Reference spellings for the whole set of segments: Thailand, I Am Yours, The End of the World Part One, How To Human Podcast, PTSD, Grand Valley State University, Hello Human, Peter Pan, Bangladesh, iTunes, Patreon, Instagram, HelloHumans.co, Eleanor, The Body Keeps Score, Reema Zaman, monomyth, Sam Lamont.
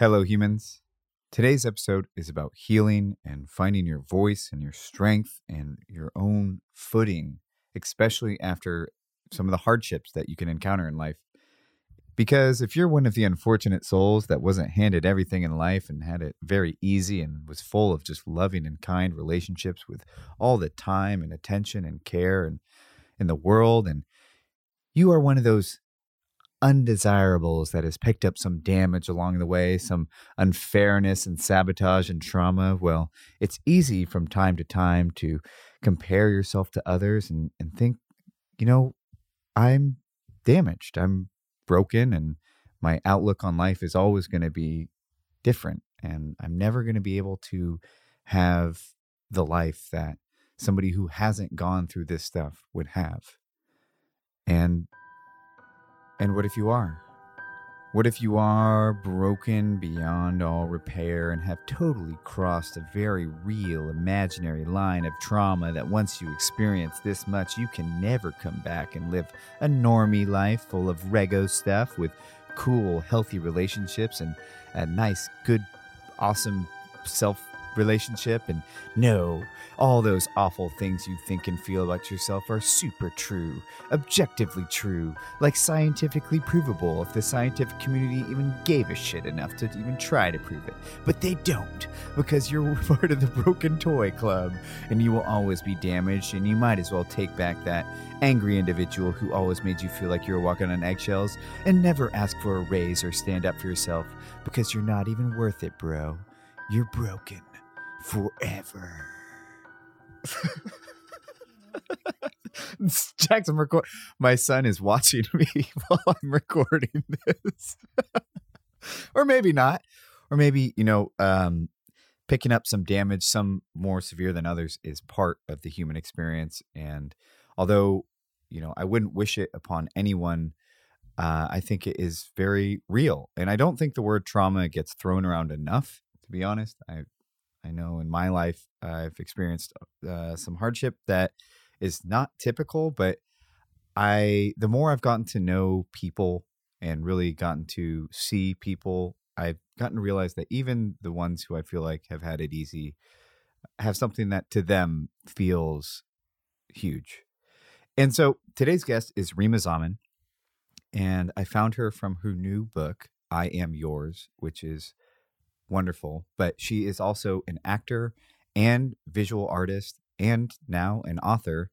Hello, humans. Today's episode is about healing and finding your voice and your strength and your own footing, especially after some of the hardships that you can encounter in life. Because if you're one of the unfortunate souls that wasn't handed everything in life and had it very easy and was full of just loving and kind relationships with all the time and attention and care and in the world, and you are one of those undesirables that has picked up some damage along the way, some unfairness and sabotage and trauma, well, it's easy from time to time to compare yourself to others and think, you know, I'm damaged, I'm broken, and my outlook on life is always going to be different, and I'm never going to be able to have the life that somebody who hasn't gone through this stuff would have. And what if you are? What if you are broken beyond all repair and have totally crossed a very real imaginary line of trauma that once you experience this much, you can never come back and live a normie life full of rego stuff with cool, healthy relationships and a nice, good, awesome self-relationship? And no, all those awful things you think and feel about yourself are super true, objectively true, like scientifically provable if the scientific community even gave a shit enough to even try to prove it. But they don't, because you're part of the broken toy club, and you will always be damaged, and you might as well take back that angry individual who always made you feel like you were walking on eggshells and never ask for a raise or stand up for yourself, because you're not even worth it, bro. You're broken. Forever. Jackson, my son is watching me while I'm recording this. Or maybe not. Or maybe, you know, picking up some damage, some more severe than others, is part of the human experience. And although, you know, I wouldn't wish it upon anyone, I think it is very real. And I don't think the word trauma gets thrown around enough, to be honest. I know in my life, I've experienced some hardship that is not typical, but the more I've gotten to know people and really gotten to see people, I've gotten to realize that even the ones who I feel like have had it easy have something that to them feels huge. And so today's guest is Reema Zaman, and I found her from her new book, I Am Yours, which is wonderful, but she is also an actor and visual artist and now an author.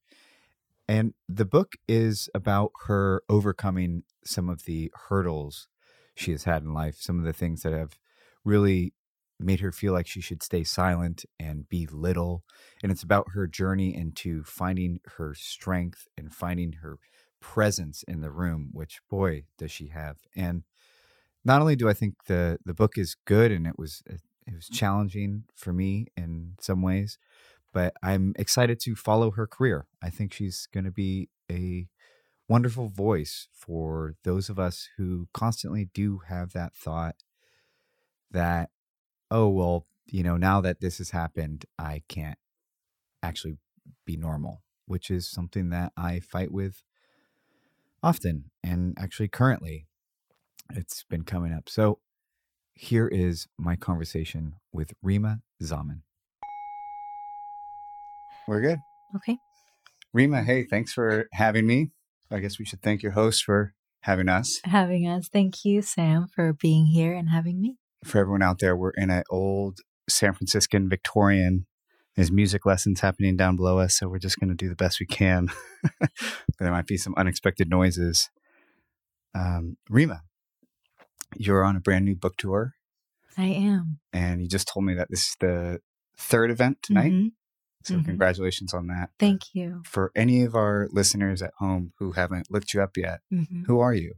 And the book is about her overcoming some of the hurdles she has had in life, some of the things that have really made her feel like she should stay silent and be little. And it's about her journey into finding her strength and finding her presence in the room, which, boy, does she have. And not only do I think the book is good, and it was challenging for me in some ways, but I'm excited to follow her career. I think she's going to be a wonderful voice for those of us who constantly do have that thought that, oh, well, you know, now that this has happened, I can't actually be normal, which is something that I fight with often and actually currently. It's been coming up. So here is my conversation with Reema Zaman. We're good. Okay. Reema, hey, thanks for having me. I guess we should thank your host for having us. Thank you, Sam, for being here and having me. For everyone out there, we're in an old San Franciscan Victorian. There's music lessons happening down below us, so we're just going to do the best we can. There might be some unexpected noises. Reema. You're on a brand new book tour. I am. And you just told me that this is the third event tonight. Mm-hmm. So Congratulations on that. Thank you. For any of our listeners at home who haven't looked you up yet, Who are you?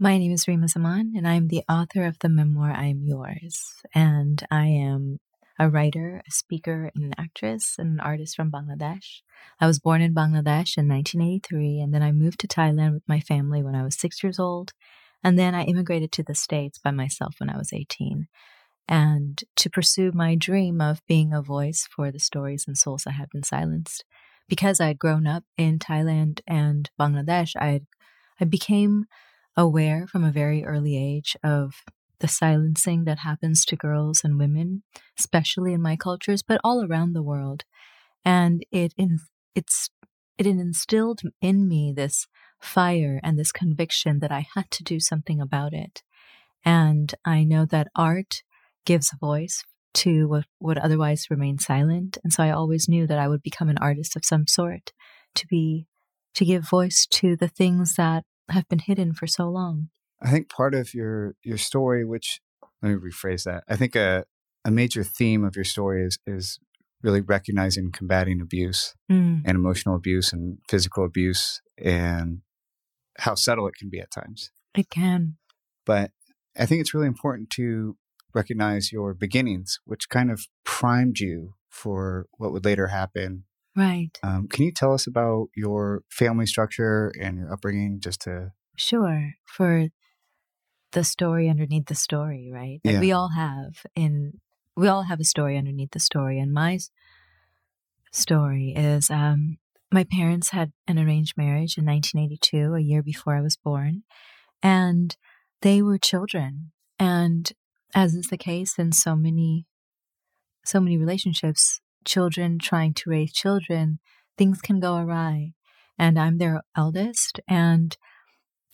My name is Reema Zaman, and I'm the author of the memoir, I Am Yours. And I am a writer, a speaker, and an actress, and an artist from Bangladesh. I was born in Bangladesh in 1983, and then I moved to Thailand with my family when I was 6 years old. And then I immigrated to the States by myself when I was 18, and to pursue my dream of being a voice for the stories and souls that had been silenced. Because I had grown up in Thailand and Bangladesh, I became aware from a very early age of the silencing that happens to girls and women, especially in my cultures, but all around the world. And it instilled in me this fire and this conviction that I had to do something about it. And I know that art gives voice to what would otherwise remain silent. And so I always knew that I would become an artist of some sort to give voice to the things that have been hidden for so long. I think part of your story, which, let me rephrase that. I think a major theme of your story is really recognizing and combating abuse and emotional abuse and physical abuse and how subtle it can be at times. It can. But I think it's really important to recognize your beginnings, which kind of primed you for what would later happen. Right. Can you tell us about your family structure and your upbringing just to... Sure. For the story underneath the story, right? That we all have a story underneath the story. And my story is my parents had an arranged marriage in 1982, a year before I was born. And they were children. And as is the case in so many relationships, children trying to raise children, things can go awry. And I'm their eldest, and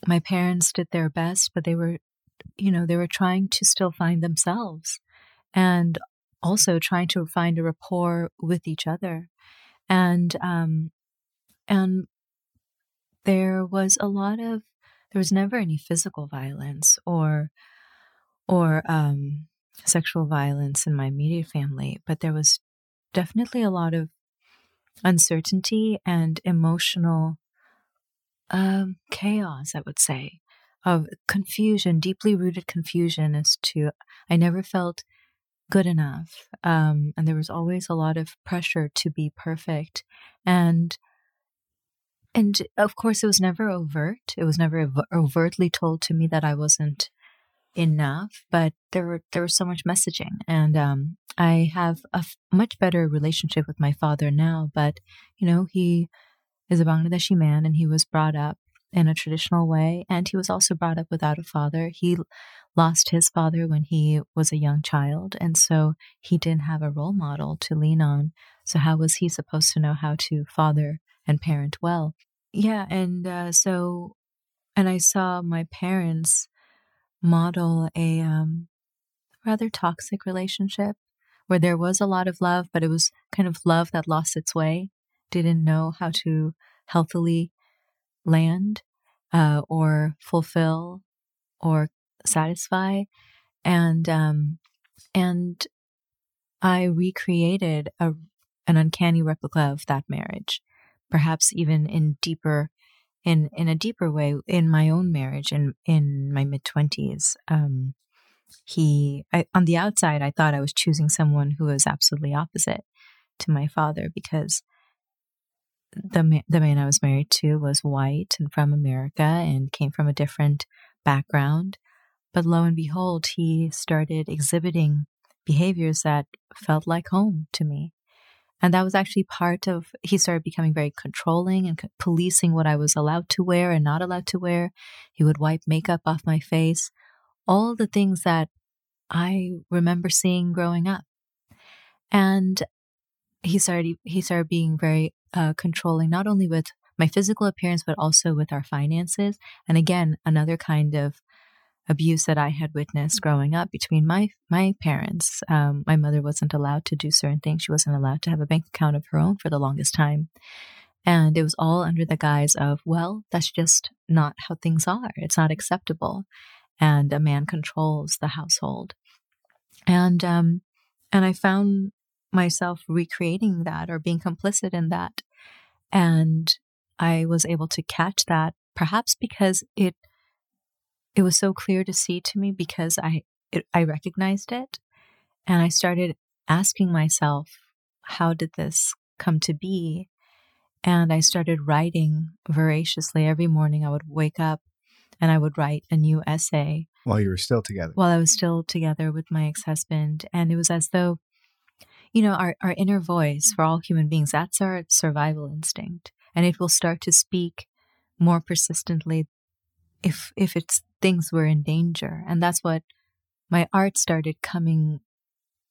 my parents did their best, but they were trying to still find themselves and also trying to find a rapport with each other. And there was never any physical violence or sexual violence in my immediate family, but there was definitely a lot of uncertainty and emotional chaos, I would say, of confusion, deeply rooted confusion as to, I never felt good enough. And there was always a lot of pressure to be perfect. And of course, it was never overt. It was never overtly told to me that I wasn't enough, but there was so much messaging. And I have a much better relationship with my father now, but he is a Bangladeshi man, and he was brought up in a traditional way, and he was also brought up without a father. He lost his father when he was a young child, and so he didn't have a role model to lean on. So how was he supposed to know how to father and parent well? And I saw my parents model a rather toxic relationship where there was a lot of love, but it was kind of love that lost its way, didn't know how to healthily land or fulfill or satisfy. And I recreated an uncanny replica of that marriage, perhaps even in a deeper way, in my own marriage, in my mid-20s, on the outside, I thought I was choosing someone who was absolutely opposite to my father, because the man I was married to was white and from America and came from a different background. But lo and behold, he started exhibiting behaviors that felt like home to me. And that was actually he started becoming very controlling and policing what I was allowed to wear and not allowed to wear. He would wipe makeup off my face, all the things that I remember seeing growing up. And he started being very controlling, not only with my physical appearance, but also with our finances. And again, another kind of abuse that I had witnessed growing up between my parents. My mother wasn't allowed to do certain things. She wasn't allowed to have a bank account of her own for the longest time. And it was all under the guise of, well, that's just not how things are. It's not acceptable. And a man controls the household. And I found myself recreating that or being complicit in that. And I was able to catch that, perhaps because it was so clear to see to me, because I recognized it, and I started asking myself, how did this come to be? And I started writing voraciously. Every morning I would wake up and I would write a new essay. While I was still together with my ex-husband. And it was as though, our inner voice for all human beings, that's our survival instinct. And it will start to speak more persistently if it thinks we're in danger. And that's what my art started coming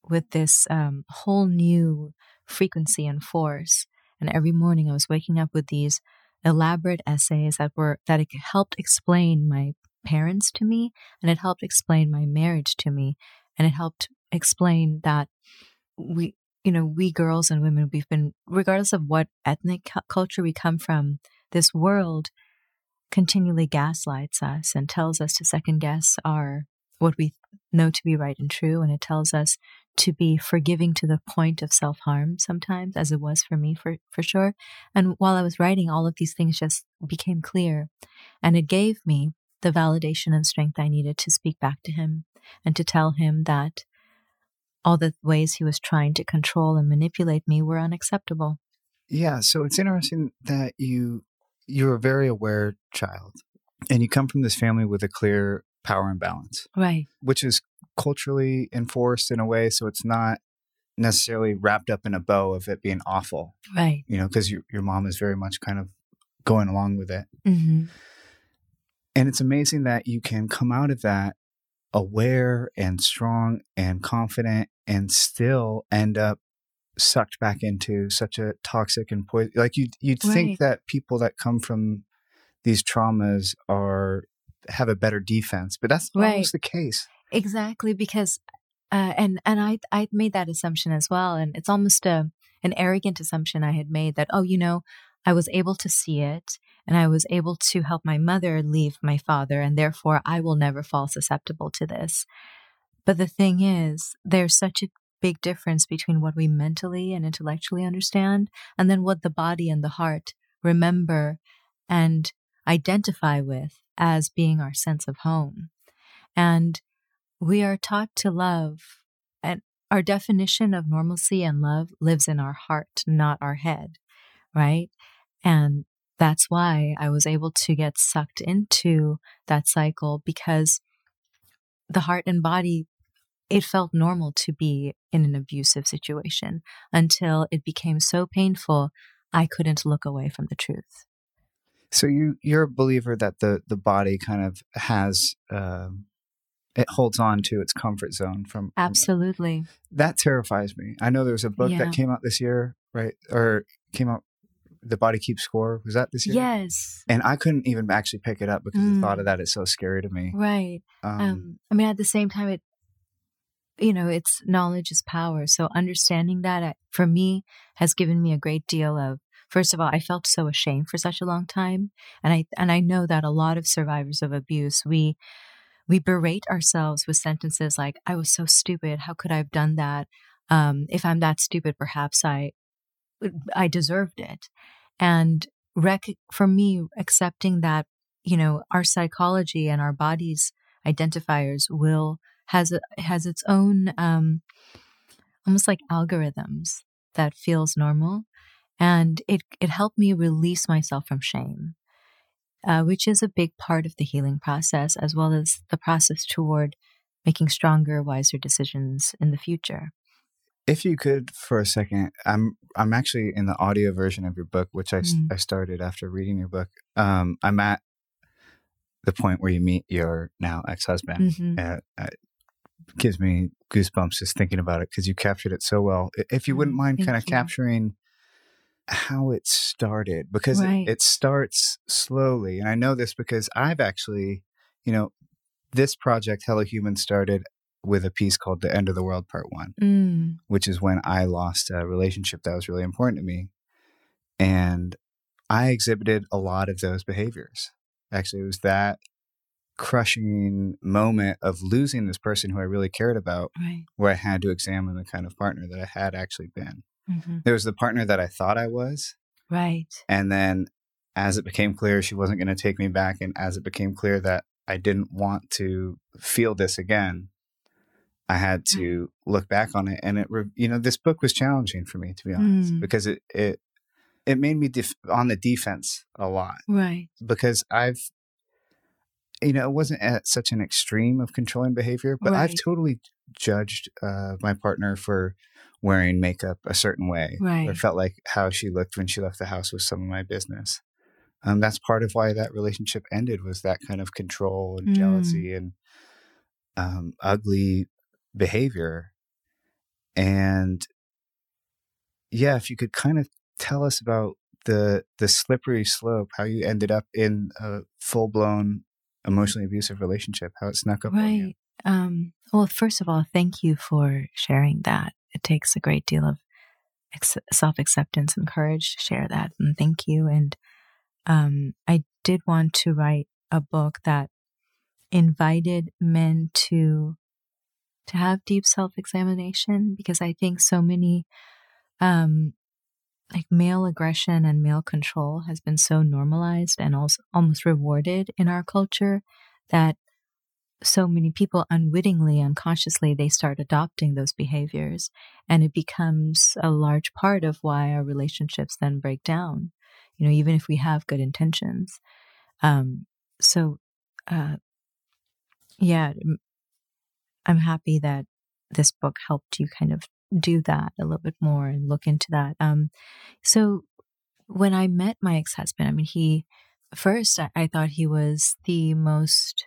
with this whole new frequency and force. And every morning I was waking up with these elaborate essays that it helped explain my parents to me, and it helped explain my marriage to me, and it helped explain that we girls and women, we've been, regardless of what ethnic culture we come from, this world continually gaslights us and tells us to second guess what we know to be right and true, and it tells us to be forgiving to the point of self-harm sometimes, as it was for me for sure. And while I was writing, all of these things just became clear, and it gave me the validation and strength I needed to speak back to him and to tell him that all the ways he was trying to control and manipulate me were unacceptable. Yeah, so it's interesting that you're a very aware child, and you come from this family with a clear power imbalance. Right. Which is culturally enforced in a way, so it's not necessarily wrapped up in a bow of it being awful. Right. You know, because your mom is very much kind of going along with it. Mm-hmm. And it's amazing that you can come out of that aware and strong and confident and still end up sucked back into such a toxic and poison. Like you'd right. think that people that come from these traumas have a better defense, but that's not right. always the case. Exactly, because and I made that assumption as well, and it's almost an arrogant assumption I had made that I was able to see it, and I was able to help my mother leave my father, and therefore I will never fall susceptible to this. But the thing is, there's such a big difference between what we mentally and intellectually understand, and then what the body and the heart remember and identify with as being our sense of home. And we are taught to love, and our definition of normalcy and love lives in our heart, not our head, right? And that's why I was able to get sucked into that cycle, because the heart and body, it felt normal to be in an abusive situation until it became so painful, I couldn't look away from the truth. So you're a believer that the body kind of has, it holds on to its comfort zone from... Absolutely. That terrifies me. I know there was a book that came out this year, right? Or came out, The Body Keeps Score. Was that this year? Yes. And I couldn't even actually pick it up because the thought of that is so scary to me. Right. I mean, at the same time, it's knowledge is power. So understanding that for me has given me a great deal of, first of all, I felt so ashamed for such a long time. And I know that a lot of survivors of abuse, we berate ourselves with sentences like, I was so stupid. How could I have done that? If I'm that stupid, perhaps I deserved it. And for me, accepting that, our psychology and our body's identifiers has its own almost like algorithms that feels normal. And it helped me release myself from shame, which is a big part of the healing process, as well as the process toward making stronger, wiser decisions in the future. If you could, for a second, I'm actually in the audio version of your book, which I started after reading your book. I'm at the point where you meet your now ex-husband. Mm-hmm. It gives me goosebumps just thinking about it because you captured it so well. If you wouldn't mind kind of capturing how it started, because right. it starts slowly. And I know this because I've actually, this project, Hello Human, started with a piece called The End of the World Part One, which is when I lost a relationship that was really important to me. And I exhibited a lot of those behaviors. Actually, it was that crushing moment of losing this person who I really cared about, right. where I had to examine the kind of partner that I had actually been. Mm-hmm. There was the partner that I thought I was. Right. And then as it became clear, she wasn't going to take me back. And as it became clear that I didn't want to feel this again, I had to look back on it, and this book was challenging for me, to be honest, because it made me on the defense a lot, right? Because I've, it wasn't at such an extreme of controlling behavior, but right. I've totally judged my partner for wearing makeup a certain way, right? Or felt like how she looked when she left the house was some of my business. That's part of why that relationship ended, was that kind of control and jealousy and. ugly behavior. And yeah, if you could kind of tell us about the slippery slope, how you ended up in a full-blown emotionally abusive relationship, how it snuck up on you. Well, first of all, thank you for sharing that. It takes a great deal of self-acceptance and courage to share that. And thank you. And I did want to write a book that invited men to have deep self-examination, because I think so many like male aggression and male control has been so normalized and also almost rewarded in our culture that so many people unwittingly, unconsciously, they start adopting those behaviors, and it becomes a large part of why our relationships then break down, you know, even if we have good intentions. So I'm happy that this book helped you kind of do that a little bit more and look into that. So when I met my ex-husband, I mean, I thought he was the most,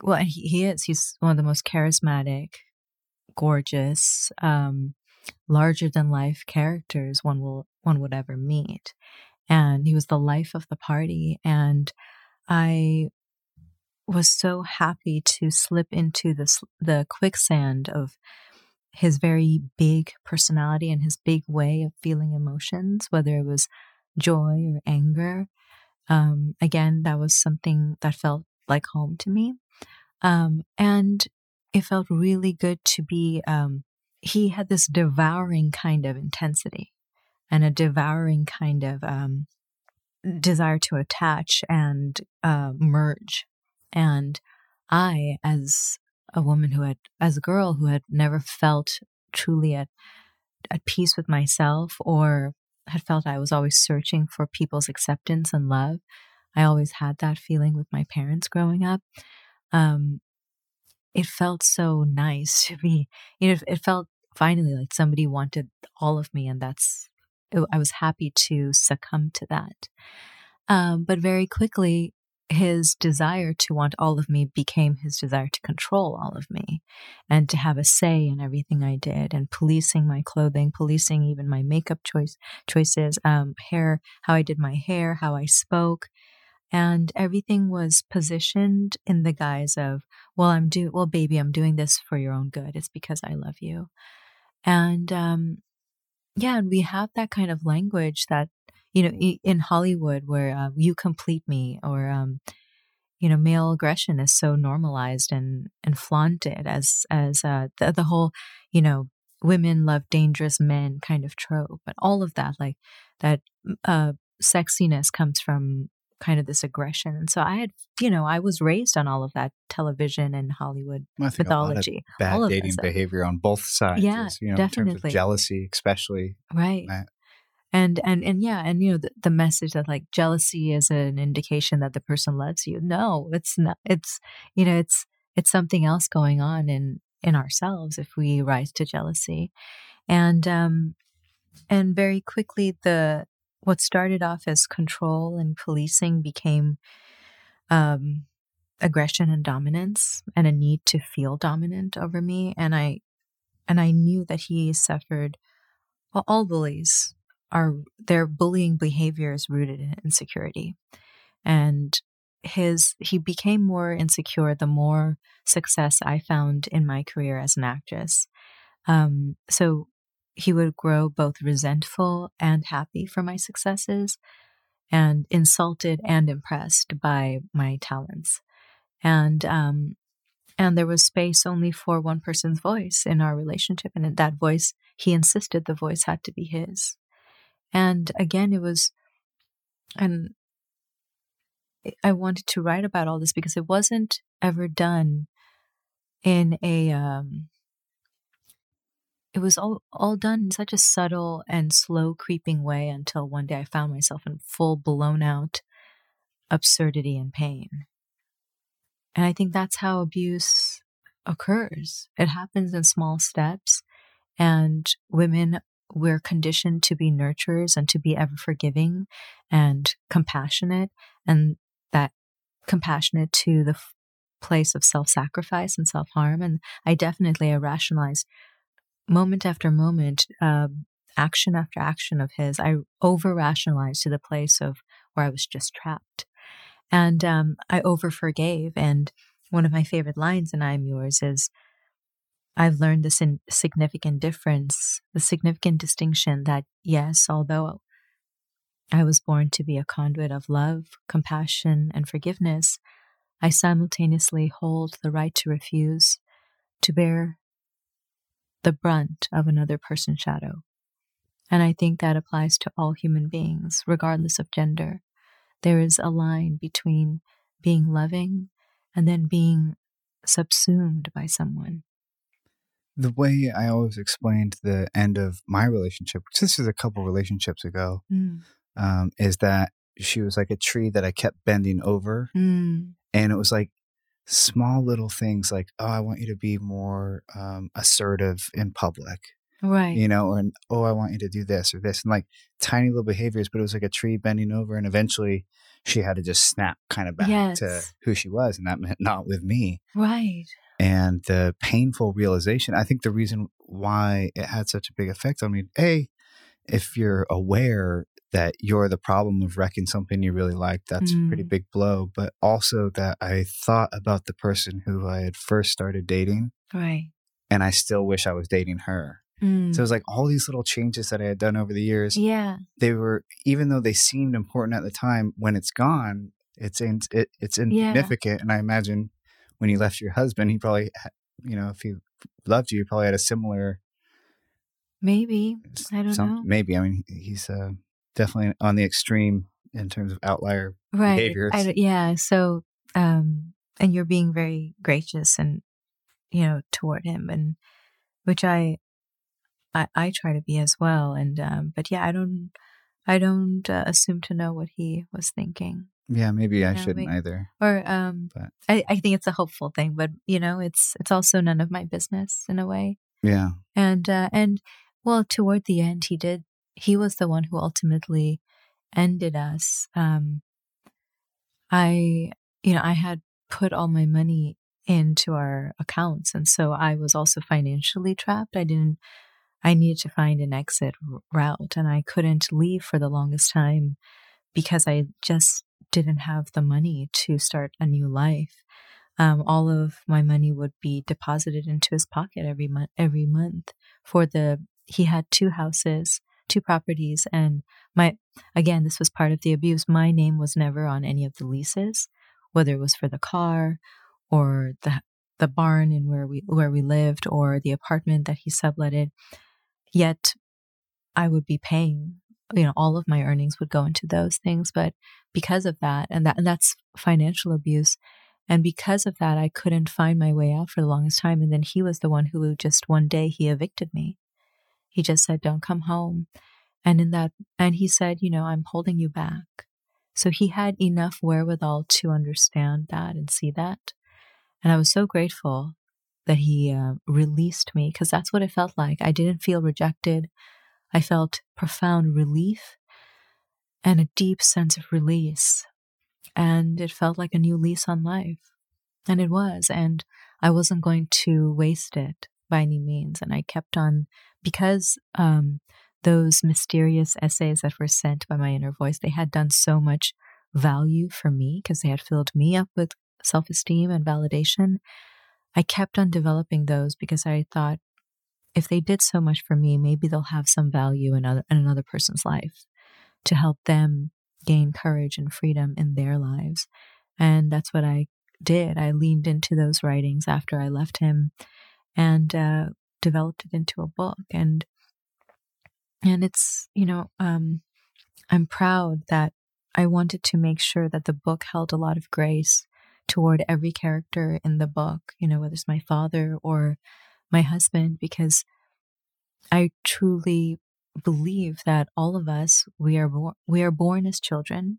well, he is, he's one of the most charismatic, gorgeous, larger than life characters one would ever meet. And he was the life of the party. And I was so happy to slip into the quicksand of his very big personality and his big way of feeling emotions, whether it was joy or anger. Again, that was something that felt like home to me. And it felt really good to be, he had this devouring kind of intensity and a devouring kind of desire to attach and merge. And I, as a woman as a girl who had never felt truly at peace with myself, or had felt I was always searching for people's acceptance and love. I always had that feeling with my parents growing up. It felt so nice to be, you know, it felt finally like somebody wanted all of me, and I was happy to succumb to that. But very quickly, his desire to want all of me became his desire to control all of me and to have a say in everything I did, and policing my clothing, policing even my makeup choices, hair, how I did my hair, how I spoke. And everything was positioned in the guise of, well, baby, I'm doing this for your own good. It's because I love you. And and we have that kind of language that, you know, in Hollywood, where you complete me, or, you know, male aggression is so normalized and flaunted as the whole, you know, women love dangerous men kind of trope. But all of that, like that sexiness comes from kind of this aggression. And so I had, you know, I was raised on all of that television and Hollywood mythology. Bad dating behavior on both sides. Yeah, is, you know, definitely. In terms of jealousy, especially. Right. And you know, the message that like jealousy is an indication that the person loves you. No, it's not. It's, you know, it's something else going on in ourselves if we rise to jealousy. And very quickly, what started off as control and policing became aggression and dominance, and a need to feel dominant over me. And I knew that he suffered. Well, all bullies. Their bullying behavior is rooted in insecurity, and he became more insecure the more success I found in my career as an actress. So he would grow both resentful and happy for my successes, and insulted and impressed by my talents. And there was space only for one person's voice in our relationship, and that voice, he insisted the voice had to be his. And again, I wanted to write about all this because it wasn't ever done in a, it was all done in such a subtle and slow creeping way, until one day I found myself in full blown out absurdity and pain. And I think that's how abuse occurs. It happens in small steps, and we're conditioned to be nurturers and to be ever forgiving and compassionate to the place of self-sacrifice and self-harm. And I rationalized moment after moment, action after action of his. I over-rationalized to the place of where I was just trapped. And I over-forgave. And one of my favorite lines in I Am Yours is, I've learned this the significant distinction that, yes, although I was born to be a conduit of love, compassion, and forgiveness, I simultaneously hold the right to refuse to bear the brunt of another person's shadow. And I think that applies to all human beings, regardless of gender. There is a line between being loving and then being subsumed by someone. The way I always explained the end of my relationship, which this is a couple relationships ago, is that she was like a tree that I kept bending over. And it was like small little things like, oh, I want you to be more assertive in public. Right. You know, and oh, I want you to do this or this, and like tiny little behaviors, but it was like a tree bending over. And eventually she had to just snap kind of back to who she was. And that meant not with me. Right. And the painful realization, I think the reason why it had such a big effect on me, A, if you're aware that you're the problem of wrecking something you really like, that's a pretty big blow. But also that I thought about the person who I had first started dating. Right. And I still wish I was dating her. So it was like all these little changes that I had done over the years. Yeah. They were, even though they seemed important at the time, when it's gone, it's insignificant. Yeah. And I imagine when you left your husband, he probably, you know, if he loved you, he probably had a similar. Maybe. I don't know. Maybe. I mean, he's definitely on the extreme in terms of outlier behaviors. Yeah. So, and you're being very gracious and, you know, toward him, and which I try to be as well. And, but yeah, I don't assume to know what he was thinking. Yeah. Maybe I shouldn't either. Or, but I think it's a hopeful thing, but you know, it's also none of my business in a way. Yeah. And well, toward the end, he was the one who ultimately ended us. I had put all my money into our accounts. And so I was also financially trapped. I needed to find an exit route, and I couldn't leave for the longest time because I just didn't have the money to start a new life. All of my money would be deposited into his pocket every month he had 2 houses, 2 properties. And again, this was part of the abuse. My name was never on any of the leases, whether it was for the car or the barn and where we lived, or the apartment that he subletted. Yet I would be paying, you know, all of my earnings would go into those things. But because of that, and that's financial abuse. And because of that, I couldn't find my way out for the longest time. And then he was the one who just one day he evicted me. He just said, don't come home. And he said, you know, I'm holding you back. So he had enough wherewithal to understand that and see that. And I was so grateful that he released me, because that's what it felt like. I didn't feel rejected. I felt profound relief and a deep sense of release. And it felt like a new lease on life. And it was. And I wasn't going to waste it by any means. And I kept on, because those mysterious essays that were sent by my inner voice, they had done so much value for me because they had filled me up with self-esteem and validation. I kept on developing those because I thought, if they did so much for me, maybe they'll have some value in another person's life to help them gain courage and freedom in their lives. And that's what I did. I leaned into those writings after I left him and developed it into a book. And it's, you know, I'm proud that I wanted to make sure that the book held a lot of grace toward every character in the book, you know, whether it's my father or my husband, because I truly believe that all of us, we are born as children,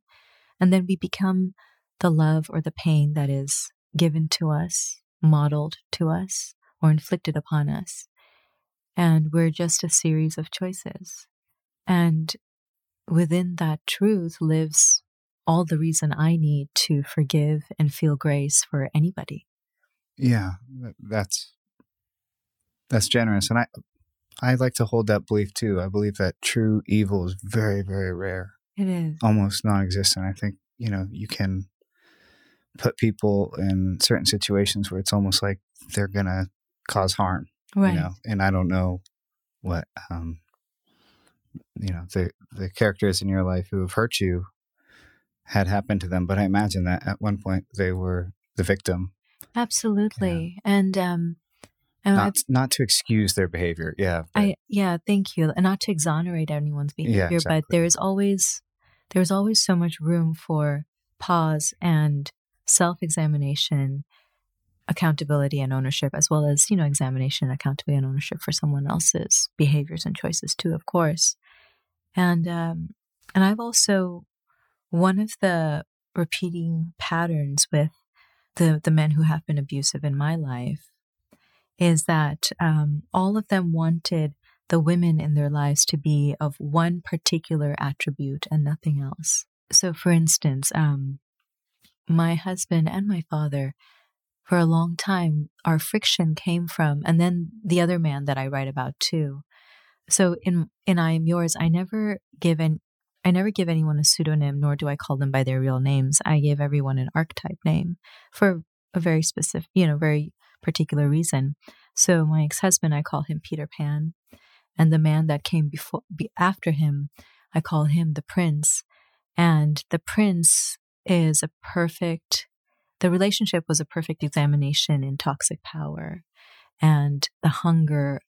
and then we become the love or the pain that is given to us, modeled to us, or inflicted upon us. And we're just a series of choices. And within that truth lives all the reason I need to forgive and feel grace for anybody. Yeah, that's generous. And I like to hold that belief too. I believe that true evil is very, very rare. It is. Almost non-existent. I think, you know, you can put people in certain situations where it's almost like they're going to cause harm. Right. You know? And I don't know what, you know, the characters in your life who have hurt you had happened to them. But I imagine that at one point they were the victim. Absolutely. You know? And not to excuse their behavior. Yeah. Thank you. And not to exonerate anyone's behavior, yeah, exactly. But there's always so much room for pause and self-examination, accountability and ownership, as well as, you know, examination, accountability and ownership for someone else's behaviors and choices too, of course. And I've also, one of the repeating patterns with the men who have been abusive in my life is that all of them wanted the women in their lives to be of one particular attribute and nothing else. So for instance, my husband and my father, for a long time, our friction came from, and then the other man that I write about too. So in I Am Yours, I never give anyone a pseudonym, nor do I call them by their real names. I give everyone an archetype name for a very specific, you know, very particular reason. So my ex-husband, I call him Peter Pan, and the man that came after him, I call him the Prince. And the Prince is the relationship was a perfect examination in toxic power and the hunger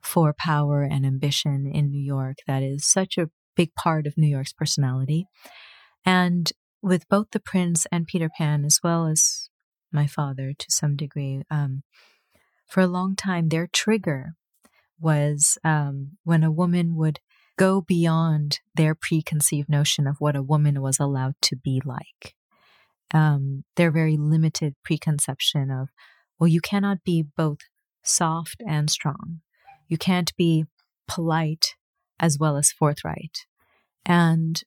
for power and ambition in New York that is such a big part of New York's personality. And with both the Prince and Peter Pan, as well as my father to some degree, for a long time, their trigger was when a woman would go beyond their preconceived notion of what a woman was allowed to be like. Their very limited preconception of, well, you cannot be both soft and strong. You can't be polite as well as forthright. And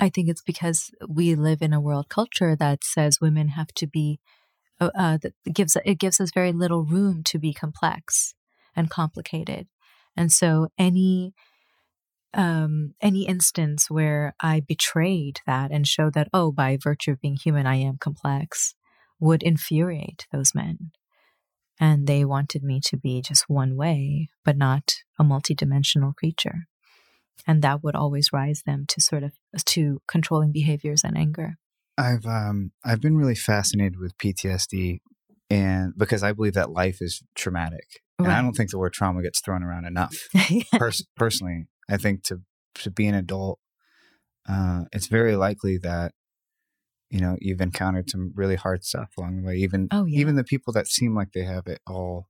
I think it's because we live in a world culture that says women have to be, that gives us very little room to be complex and complicated. And so any instance where I betrayed that and showed that, oh, by virtue of being human, I am complex, would infuriate those men. And they wanted me to be just one way, but not a multidimensional creature. And that would always rise them to sort of to controlling behaviors and anger. I've been really fascinated with PTSD, and because I believe that life is traumatic. Right. And I don't think the word trauma gets thrown around enough. Yeah. Personally, I think to be an adult, it's very likely that, you know, you've encountered some really hard stuff along the way, even the people that seem like they have it all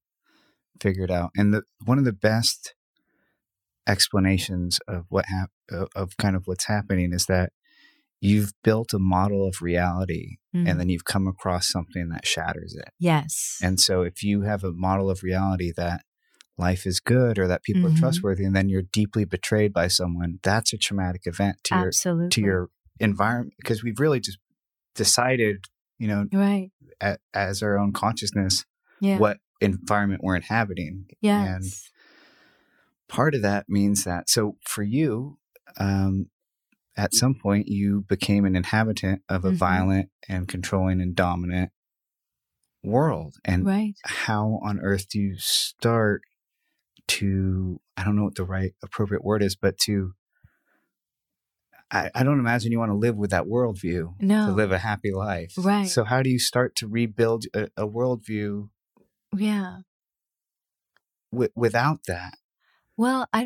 figured out. And one of the best explanations of what's happening is that you've built a model of reality, and then you've come across something that shatters it. Yes. And so if you have a model of reality that life is good or that people are trustworthy, and then you're deeply betrayed by someone, that's a traumatic event to your environment, because we've really just decided, you know, right, as our own consciousness, what environment we're inhabiting. Yes. And part of that means that, so for you, at some point you became an inhabitant of a violent and controlling and dominant world. And how on earth do you start to, I don't know what the right appropriate word is, but to, I don't imagine you want to live with that worldview to live a happy life. Right. So how do you start to rebuild a worldview without that? Well, I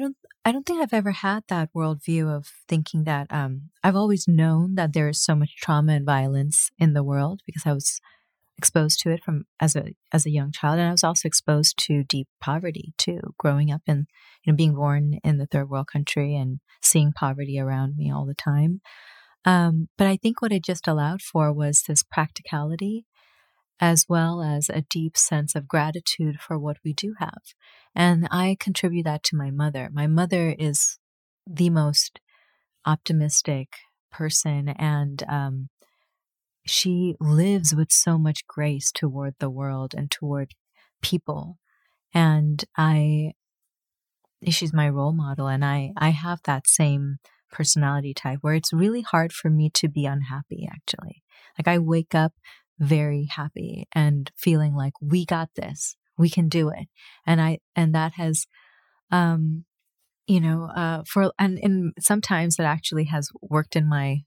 don't think I've ever had that worldview of thinking that, I've always known that there is so much trauma and violence in the world because I was exposed to it from as a young child, and I was also exposed to deep poverty too, growing up and, you know, being born in the third world country and seeing poverty around me all the time. But I think what it just allowed for was this practicality, as well as a deep sense of gratitude for what we do have. And I contribute that to my mother. My mother is the most optimistic, person, and she lives with so much grace toward the world and toward people. And she's my role model, and I have that same personality type where it's really hard for me to be unhappy, actually. Like, I wake up very happy and feeling like we got this, we can do it. And that has, and sometimes that actually has worked in my,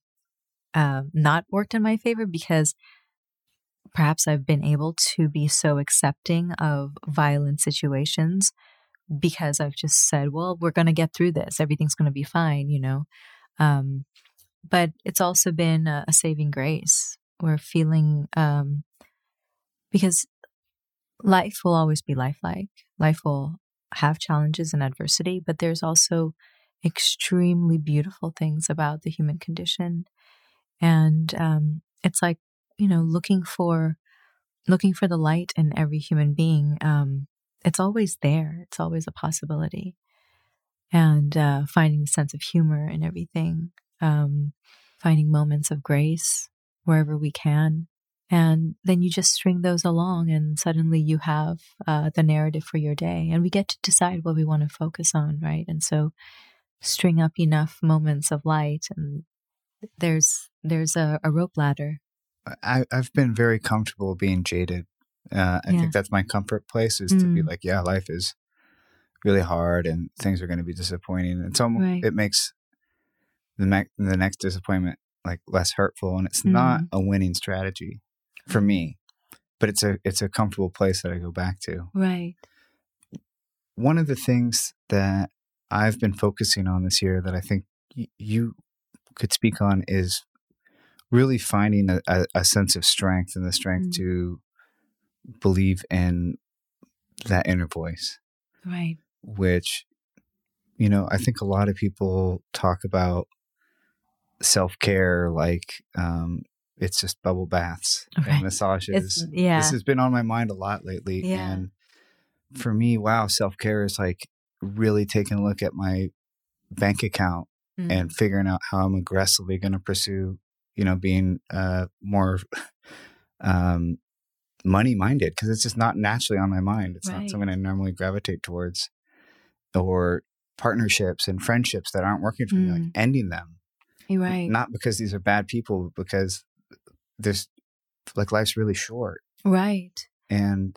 not worked in my favor, because perhaps I've been able to be so accepting of violent situations because I've just said, well, we're going to get through this. Everything's going to be fine, you know? But it's also been a saving grace. We're feeling, because life will always be lifelike. Life will have challenges and adversity, but there's also extremely beautiful things about the human condition. And it's like, you know, looking for the light in every human being. It's always there. It's always a possibility. And finding a sense of humor in everything, finding moments of grace wherever we can. And then you just string those along, and suddenly you have the narrative for your day. And we get to decide what we want to focus on, right? And so string up enough moments of light, and there's a rope ladder. I've been very comfortable being jaded. I think that's my comfort place, is to be like, yeah, life is really hard and things are going to be disappointing. It's almost, It makes the next disappointment like less hurtful. And it's not a winning strategy for me, but it's a comfortable place that I go back to. Right. One of the things that I've been focusing on this year that I think you could speak on is really finding a sense of strength, and the strength to believe in that inner voice, right? Which, you know, I think a lot of people talk about self-care like it's just bubble baths and massages. This has been on my mind a lot lately, and for me, self-care is like really taking a look at my bank account and figuring out how I'm aggressively going to pursue, you know, being more money-minded, because it's just not naturally on my mind. It's not something I normally gravitate towards. Or partnerships and friendships that aren't working for me, like ending them. Right. Not because these are bad people, but because there's like life's really short. Right. And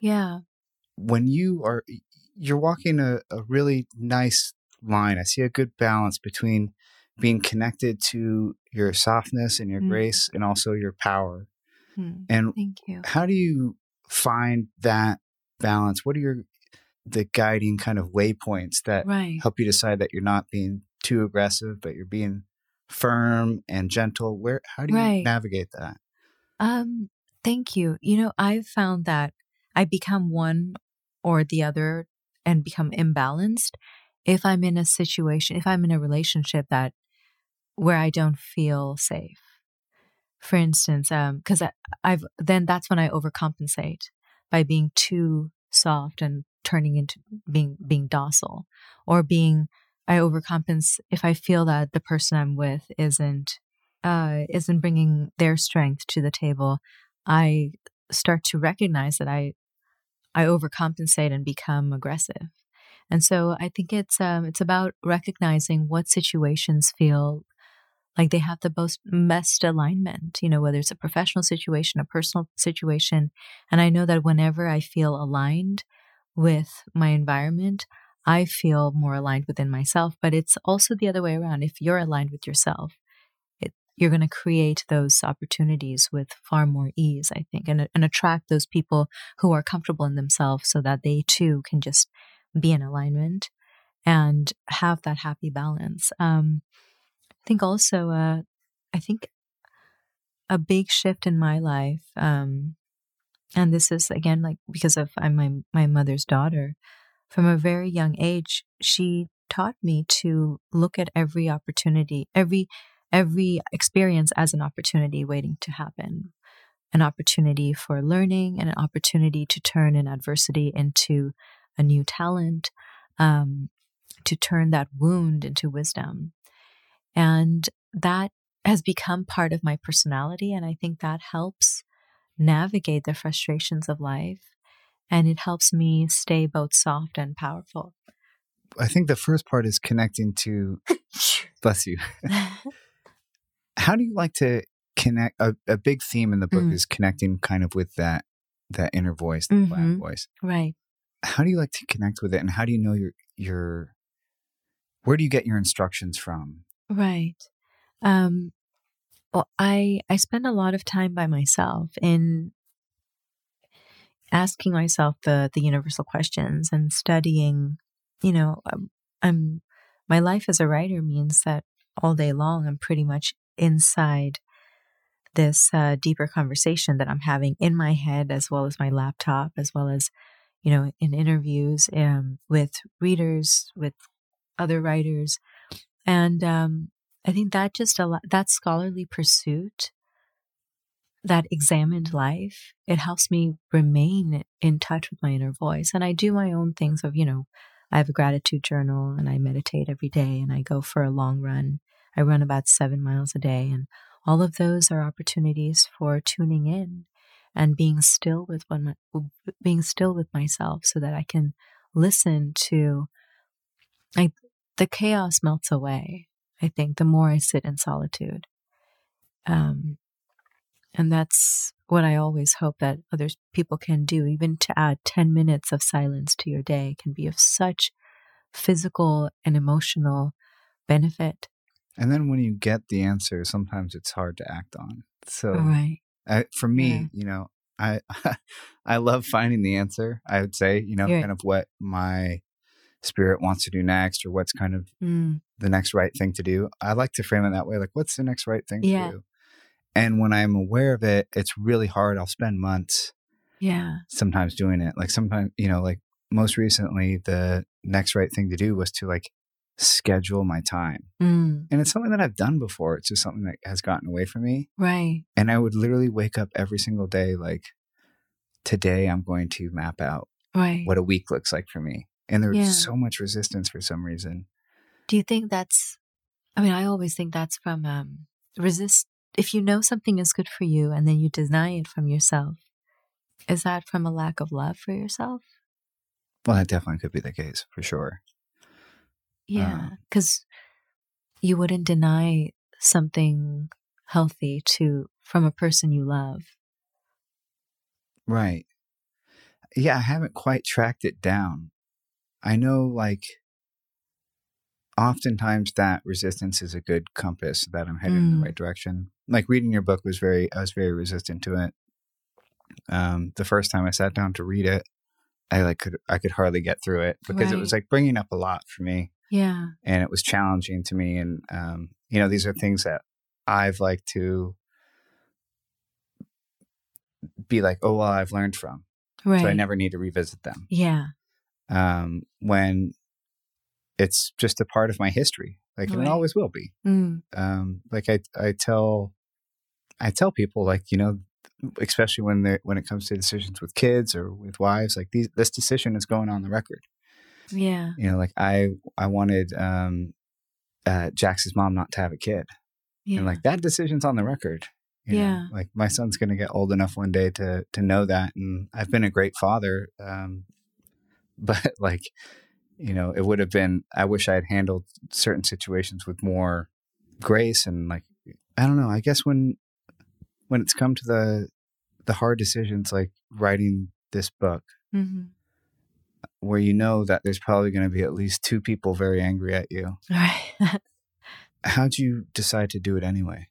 when you're walking a really nice line, I see a good balance between being connected to your softness and your grace, and also your power. And thank you. How do you find that balance? What are the guiding kind of waypoints that help you decide that you're not being too aggressive, but you're being firm and gentle? How do you navigate that? Thank you. You know, I've found that I become one or the other and become imbalanced if I'm in a situation, if I'm in a relationship where I don't feel safe. For instance, because that's when I overcompensate by being too soft and turning into being docile, or I overcompensate if I feel that the person I'm with isn't bringing their strength to the table. I start to recognize that I overcompensate and become aggressive, and so I think it's about recognizing what situations feel like they have the best alignment, you know, whether it's a professional situation, a personal situation. And I know that whenever I feel aligned with my environment, I feel more aligned within myself. But it's also the other way around. If you're aligned with yourself, you're going to create those opportunities with far more ease, I think, and attract those people who are comfortable in themselves so that they too can just be in alignment and have that happy balance. I think a big shift in my life, and this is again like because of my mother's daughter. From a very young age, she taught me to look at every opportunity, every experience as an opportunity waiting to happen, an opportunity for learning, and an opportunity to turn an adversity into a new talent, to turn that wound into wisdom. And that has become part of my personality. And I think that helps navigate the frustrations of life. And it helps me stay both soft and powerful. I think the first part is connecting to, bless you. How do you like to connect? A big theme in the book is connecting kind of with that inner voice, the loud voice. Right. How do you like to connect with it? And how do you know your where do you get your instructions from? Right. Well, I spend a lot of time by myself in asking myself the universal questions and studying. You know, my life as a writer means that all day long I'm pretty much inside this deeper conversation that I'm having in my head, as well as my laptop, as well as, you know, in interviews with readers, with other writers, and I think that that scholarly pursuit, that examined life, it helps me remain in touch with my inner voice. And I do my own things of, you know, I have a gratitude journal and I meditate every day and I go for a long run. I run about 7 miles a day, and all of those are opportunities for tuning in and being still with myself, so that I can listen to, the chaos melts away, I think, the more I sit in solitude. And that's what I always hope that other people can do. Even to add 10 minutes of silence to your day can be of such physical and emotional benefit. And then when you get the answer, sometimes it's hard to act on. So right. For me, you know, I love finding the answer, I would say, you know, kind of what my spirit wants to do next, or what's kind of the next right thing to do. I like to frame it that way. Like, what's the next right thing to do? And when I'm aware of it, it's really hard. I'll spend months sometimes doing it. Like sometimes, you know, like most recently, the next right thing to do was to like schedule my time. And it's something that I've done before. It's just something that has gotten away from me. Right. And I would literally wake up every single day, like, today I'm going to map out what a week looks like for me. And there was so much resistance for some reason. Do you think I always think that's from resist. If you know something is good for you and then you deny it from yourself, is that from a lack of love for yourself? Well, that definitely could be the case, for sure. Yeah, because you wouldn't deny something healthy from a person you love. Right. Yeah, I haven't quite tracked it down. I know, like, oftentimes that resistance is a good compass that I'm headed in the right direction. Like reading your book I was very resistant to it. The first time I sat down to read it, I could hardly get through it because it was like bringing up a lot for me. Yeah. And it was challenging to me. And, you know, these are things that I've like to be like, oh, well, I've learned from. Right. So I never need to revisit them. Yeah. When it's just a part of my history, like it always will be. Like I tell people, like, you know, especially when it comes to decisions with kids or with wives, like this decision is going on the record. Yeah. You know, like I wanted Jax's mom not to have a kid. Yeah. And like that decision's on the record. You know? Like my son's going to get old enough one day to know that. And I've been a great father. But like, you know, it would have been, I wish I had handled certain situations with more grace. And like, I don't know, I guess when it's come to the hard decisions, like writing this book, where you know that there's probably going to be at least two people very angry at you. Right. How'd you decide to do it anyway?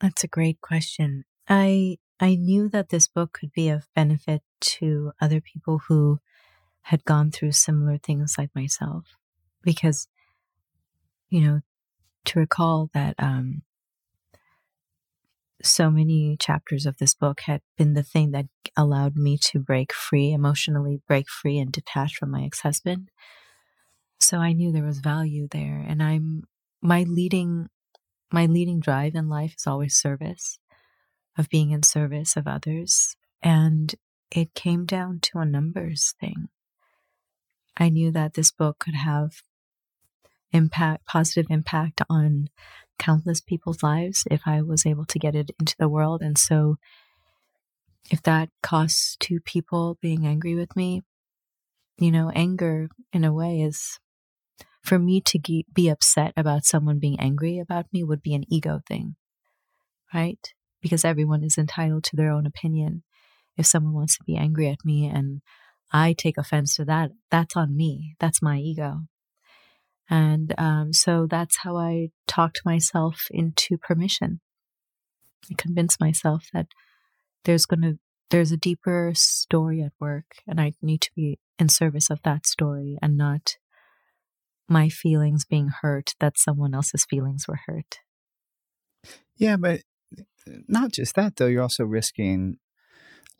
That's a great question. I knew that this book could be of benefit to other people who had gone through similar things like myself, because, you know, to recall that so many chapters of this book had been the thing that allowed me to break free, emotionally break free and detach from my ex-husband. So I knew there was value there. And my leading drive in life is always service, of being in service of others. And it came down to a numbers thing. I knew that this book could have positive impact on countless people's lives if I was able to get it into the world. And so if that costs two people being angry with me, you know, anger in a way is, for me to be upset about someone being angry about me would be an ego thing, right? Because everyone is entitled to their own opinion. If someone wants to be angry at me and I take offense to that, that's on me. That's my ego. And so that's how I talked myself into permission. I convinced myself that there's a deeper story at work, and I need to be in service of that story and not my feelings being hurt that someone else's feelings were hurt. Yeah, but not just that, though. You're also risking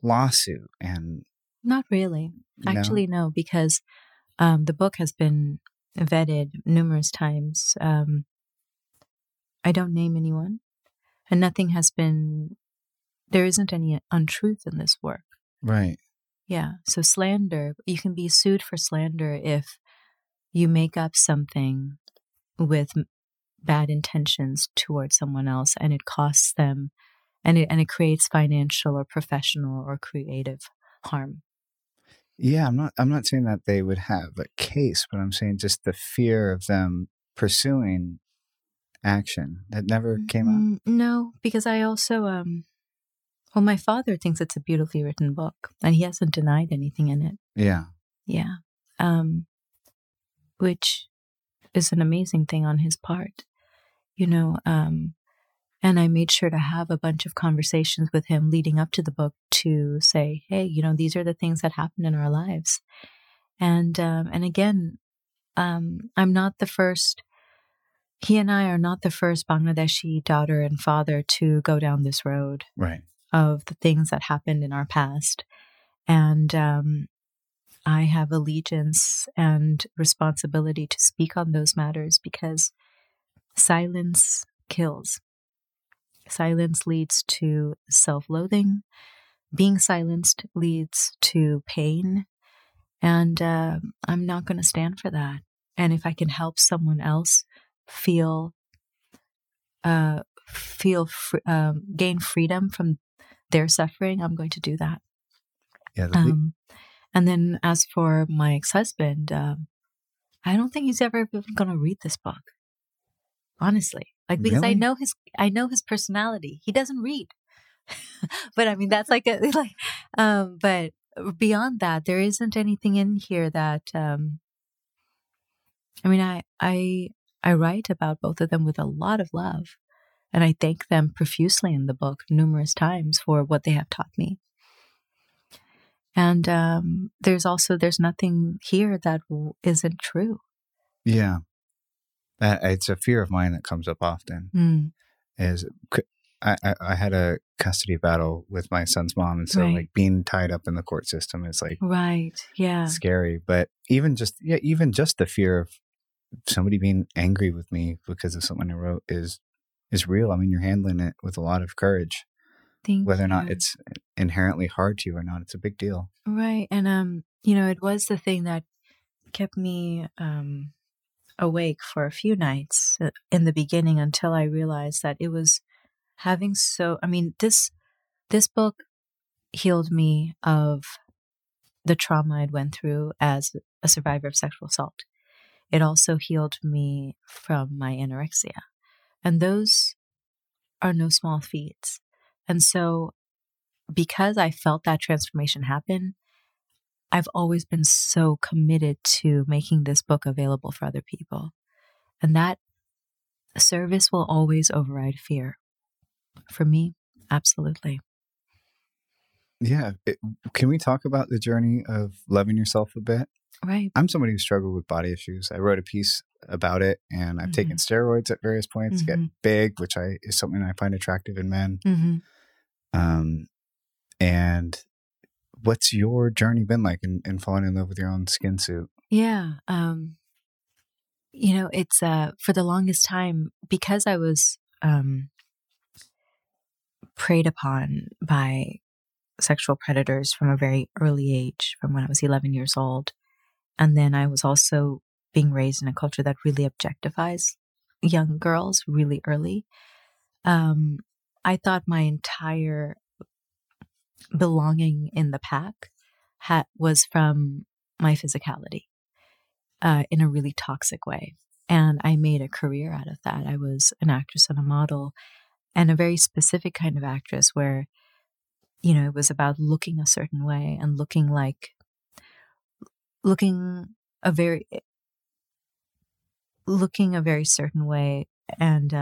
lawsuit and... Not really. Actually, no, because the book has been vetted numerous times. I don't name anyone, and nothing has been... There isn't any untruth in this work. Right. Yeah. So slander, you can be sued for slander if you make up something with bad intentions towards someone else, and it costs them, and it creates financial or professional or creative harm. Yeah, I'm not saying that they would have a case, but I'm saying just the fear of them pursuing action that never came up. No, because I also well, my father thinks it's a beautifully written book, and he hasn't denied anything in it. Yeah. Yeah. Which is an amazing thing on his part, you know. And I made sure to have a bunch of conversations with him leading up to the book to say, hey, you know, these are the things that happen in our lives. And again, I'm not the first, he and I are not the first Bangladeshi daughter and father to go down this road, right, of the things that happened in our past. And I have allegiance and responsibility to speak on those matters, because silence kills. Silence leads to self-loathing. Being silenced leads to pain. And I'm not going to stand for that. And if I can help someone else gain freedom from their suffering, I'm going to do that. Yeah. And then as for my ex-husband, I don't think he's ever going to read this book, honestly. Like, because really? I know his personality. He doesn't read. But I mean, that's like a, like. But beyond that, there isn't anything in here that. I mean, I write about both of them with a lot of love, and I thank them profusely in the book numerous times for what they have taught me. And there's nothing here that isn't true. Yeah. It's a fear of mine that comes up often. Is I had a custody battle with my son's mom, and so right. Like being tied up in the court system is like right, yeah, scary. But even just the fear of somebody being angry with me because of something I wrote is real. I mean, you're handling it with a lot of courage. Thank whether you. Or not it's inherently hard to you or not, it's a big deal. Right, and you know, it was the thing that kept me awake for a few nights in the beginning, until I realized that it was having so... I mean, this book healed me of the trauma I'd went through as a survivor of sexual assault. It also healed me from my anorexia. And those are no small feats. And so because I felt that transformation happen, I've always been so committed to making this book available for other people. And that service will always override fear. For me, absolutely. Yeah. Can we talk about the journey of loving yourself a bit? Right. I'm somebody who struggled with body issues. I wrote a piece about it, and I've taken steroids at various points, get big, which is something I find attractive in men. And... what's your journey been like in falling in love with your own skin suit? Yeah. You know, it's for the longest time, because I was preyed upon by sexual predators from a very early age, from when I was 11 years old. And then I was also being raised in a culture that really objectifies young girls really early. I thought my entire belonging in the pack was from my physicality in a really toxic way. And I made a career out of that. I was an actress and a model, and a very specific kind of actress where, you know, it was about looking a certain way and looking a very certain way and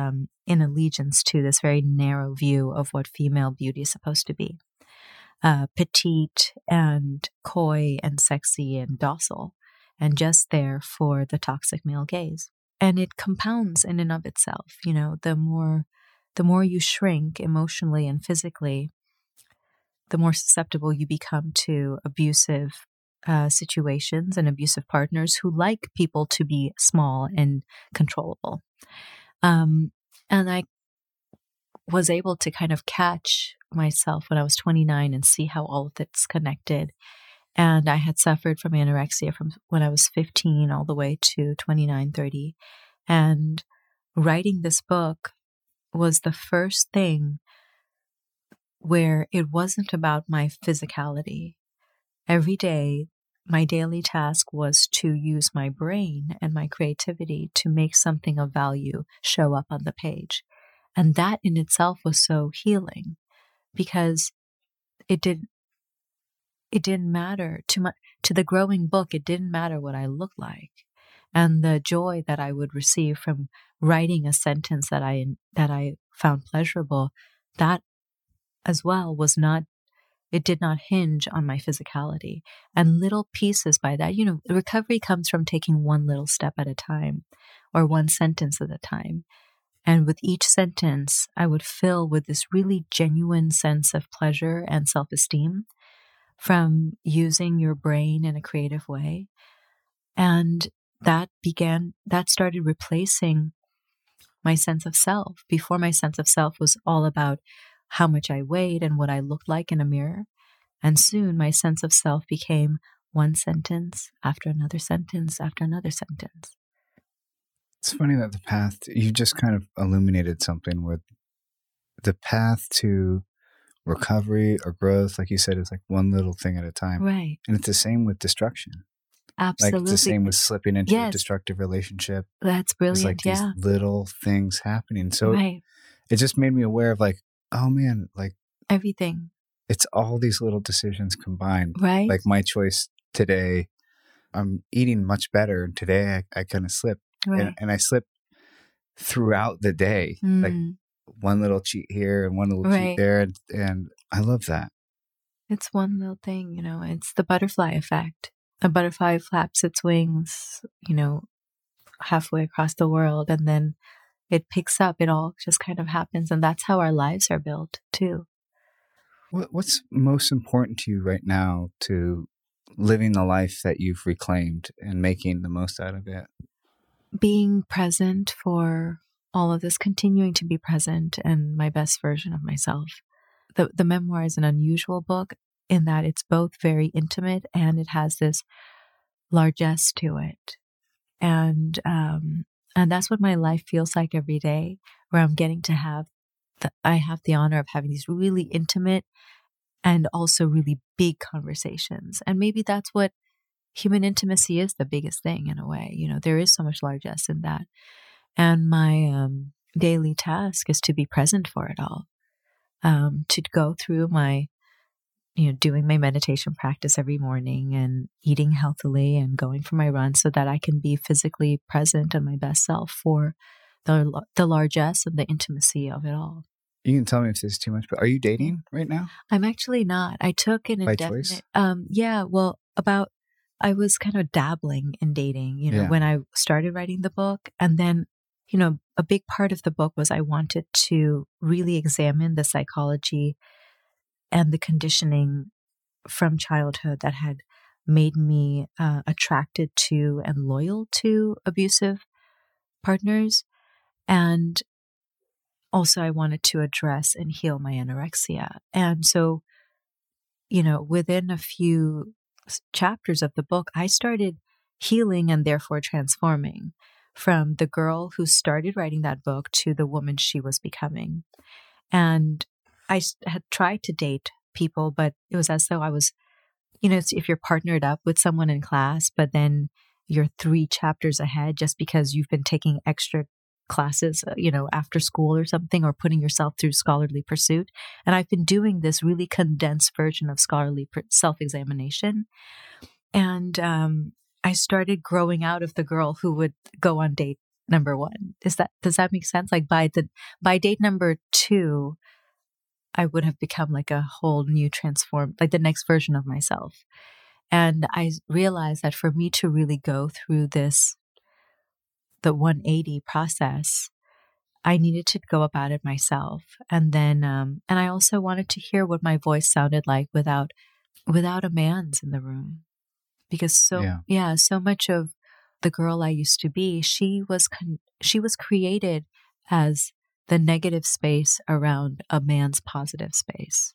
in allegiance to this very narrow view of what female beauty is supposed to be. Petite and coy and sexy and docile and just there for the toxic male gaze. And it compounds in and of itself. You know, the more you shrink emotionally and physically, the more susceptible you become to abusive situations and abusive partners who like people to be small and controllable. And I was able to kind of catch myself when I was 29 and see how all of it's connected. And I had suffered from anorexia from when I was 15 all the way to 29, 30. And writing this book was the first thing where it wasn't about my physicality. Every day, my daily task was to use my brain and my creativity to make something of value show up on the page. And that in itself was so healing, because it didn't matter to the growing book. It didn't matter what I looked like. And the joy that I would receive from writing a sentence that I found pleasurable, that as well was not, it did not hinge on my physicality. And little pieces by that, you know, recovery comes from taking one little step at a time or one sentence at a time. And with each sentence, I would fill with this really genuine sense of pleasure and self-esteem from using your brain in a creative way. And that started replacing my sense of self. Before, my sense of self was all about how much I weighed and what I looked like in a mirror. And soon my sense of self became one sentence after another sentence after another sentence. It's funny that the path, you just kind of illuminated something with the path to recovery or growth. Like you said, it's like one little thing at a time. Right. And it's the same with destruction. Absolutely. Like it's the same with slipping into a destructive relationship. That's brilliant. It's like these little things happening. So it just made me aware of like, oh man, like everything. It's all these little decisions combined. Right. Like my choice today, I'm eating much better. And today I kind of slipped. Right. And I slipped throughout the day. Mm. Like one little cheat here and one little cheat there. And I love that. It's one little thing, you know, it's the butterfly effect. A butterfly flaps its wings, you know, halfway across the world, and then it picks up. It all just kind of happens. And that's how our lives are built too. What's most important to you right now to living the life that you've reclaimed and making the most out of it? Being present for all of this, continuing to be present and my best version of myself. The memoir is an unusual book in that it's both very intimate and it has this largesse to it. And that's what my life feels like every day, where I'm getting to have, I have the honor of having these really intimate and also really big conversations. And maybe that's what human intimacy is, the biggest thing in a way. You know, there is so much largesse in that. And my daily task is to be present for it all, to go through my, you know, doing my meditation practice every morning and eating healthily and going for my run so that I can be physically present and my best self for the largesse and the intimacy of it all. You can tell me if this is too much, but are you dating right now? I'm actually not. I took an indefinite. By choice? I was kind of dabbling in dating, you know, when I started writing the book. And then, you know, a big part of the book was I wanted to really examine the psychology and the conditioning from childhood that had made me attracted to and loyal to abusive partners. And also I wanted to address and heal my anorexia. And so, you know, within a few chapters of the book, I started healing and therefore transforming, from the girl who started writing that book to the woman she was becoming. And I had tried to date people, but it was as though I was, you know, if you're partnered up with someone in class, but then you're 3 chapters ahead just because you've been taking extra classes, you know, after school or something, or putting yourself through scholarly pursuit. And I've been doing this really condensed version of scholarly self-examination. And I started growing out of the girl who would go on date number 1. Does that make sense? Like by date number 2, I would have become like a whole new transformed, like the next version of myself. And I realized that for me to really go through this, the 180 process, I needed to go about it myself. And then, and I also wanted to hear what my voice sounded like without a man's in the room. Because so much of the girl I used to be, she was created as the negative space around a man's positive space.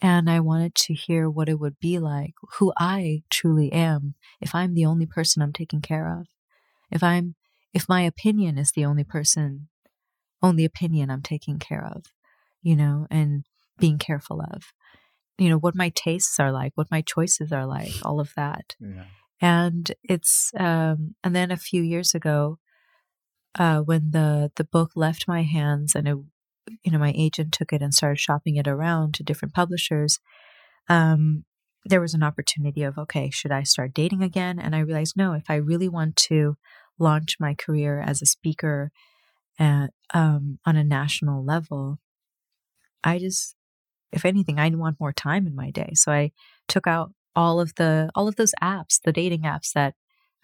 And I wanted to hear what it would be like, who I truly am, if I'm the only person I'm taking care of, if my opinion is the only opinion I'm taking care of, you know, and being careful of, you know, what my tastes are like, what my choices are like, all of that. Yeah. And it's, and then a few years ago, when the book left my hands and, it, you know, my agent took it and started shopping it around to different publishers, there was an opportunity of, okay, should I start dating again? And I realized, no, if I really want to launch my career as a speaker at, on a national level, if anything, I want more time in my day. So I took out all of those apps, the dating apps that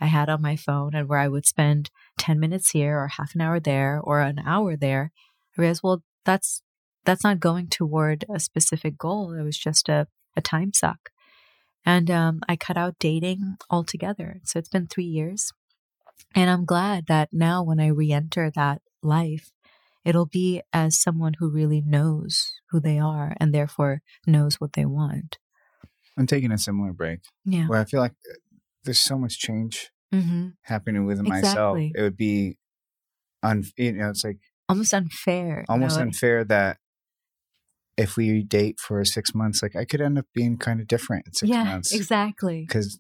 I had on my phone, and where I would spend 10 minutes here or half an hour there or an hour there. I realized, well, that's not going toward a specific goal. It was just a time suck. And I cut out dating altogether. So it's been 3 years. And I'm glad that now when I re-enter that life, it'll be as someone who really knows who they are and therefore knows what they want. I'm taking a similar break. Yeah. Where I feel like there's so much change happening within myself. It would be, it's like almost unfair. Unfair that if we date for 6 months, like I could end up being kind of different in 6 months. Yeah, exactly. Because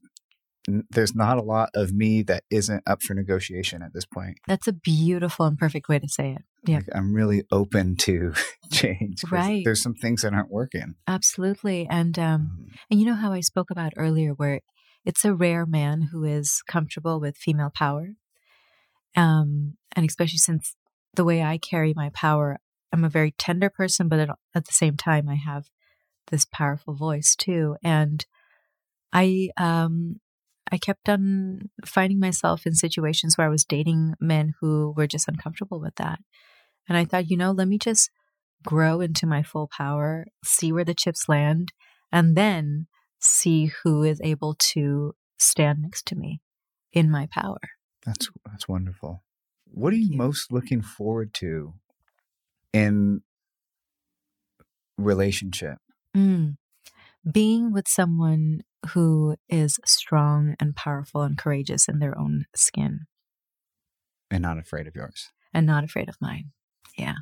there's not a lot of me that isn't up for negotiation at this point. That's a beautiful and perfect way to say it. Yeah. Like, I'm really open to change. Right. There's some things that aren't working. Absolutely. And and you know how I spoke about earlier where it's a rare man who is comfortable with female power. And especially since the way I carry my power, I'm a very tender person, but at the same time, I have this powerful voice too. And I kept on finding myself in situations where I was dating men who were just uncomfortable with that. And I thought, you know, let me just grow into my full power, see where the chips land, and then see who is able to stand next to me in my power. That's wonderful. What are you most looking forward to in relationship? Being with someone who is strong and powerful and courageous in their own skin. And not afraid of yours. And not afraid of mine. Yeah.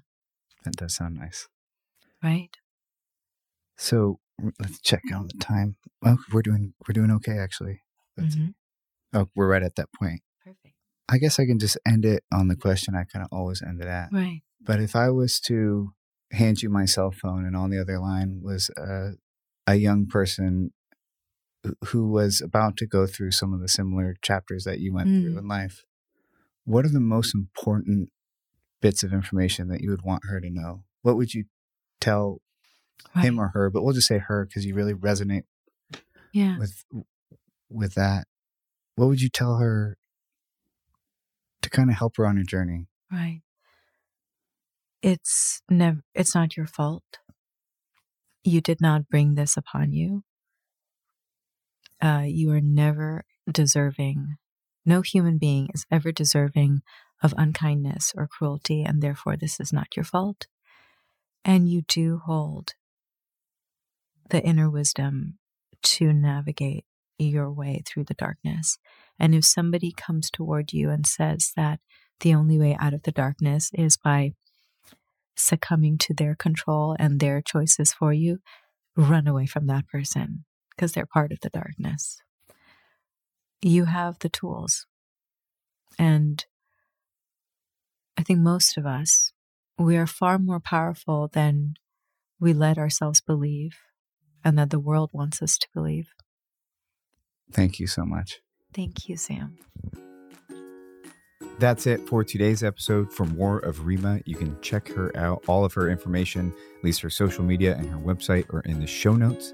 That does sound nice. Right? So let's check on the time. Oh, we're doing okay, actually. Oh, we're right at that point. Perfect. I guess I can just end it on the question I kind of always end it at. Right. But if I was to hand you my cell phone and on the other line was a young person who was about to go through some of the similar chapters that you went through in life, what are the most important bits of information that you would want her to know? What would you tell him or her? But we'll just say her because you really resonate with that. What would you tell her to kind of help her on her journey? Right. It's not your fault. You did not bring this upon you. You are never deserving. No human being is ever deserving of unkindness or cruelty, and therefore this is not your fault. And you do hold the inner wisdom to navigate your way through the darkness. And if somebody comes toward you and says that the only way out of the darkness is by succumbing to their control and their choices for you, run away from that person because they're part of the darkness. You have the tools. And I think most of us, we are far more powerful than we let ourselves believe and that the world wants us to believe. Thank you so much. Thank you, Sam. That's it for today's episode. For more of Reema, you can check her out. All of her information, at least her social media and her website, are in the show notes.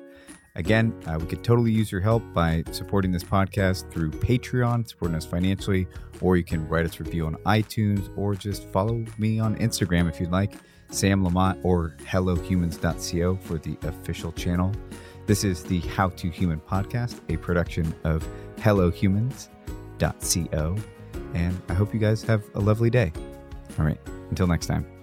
Again, we could totally use your help by supporting this podcast through Patreon, supporting us financially, or you can write us a review on iTunes, or just follow me on Instagram if you'd like, Sam Lamont or HelloHumans.co for the official channel. This is the How To Human podcast, a production of HelloHumans.co. And I hope you guys have a lovely day. All right, until next time.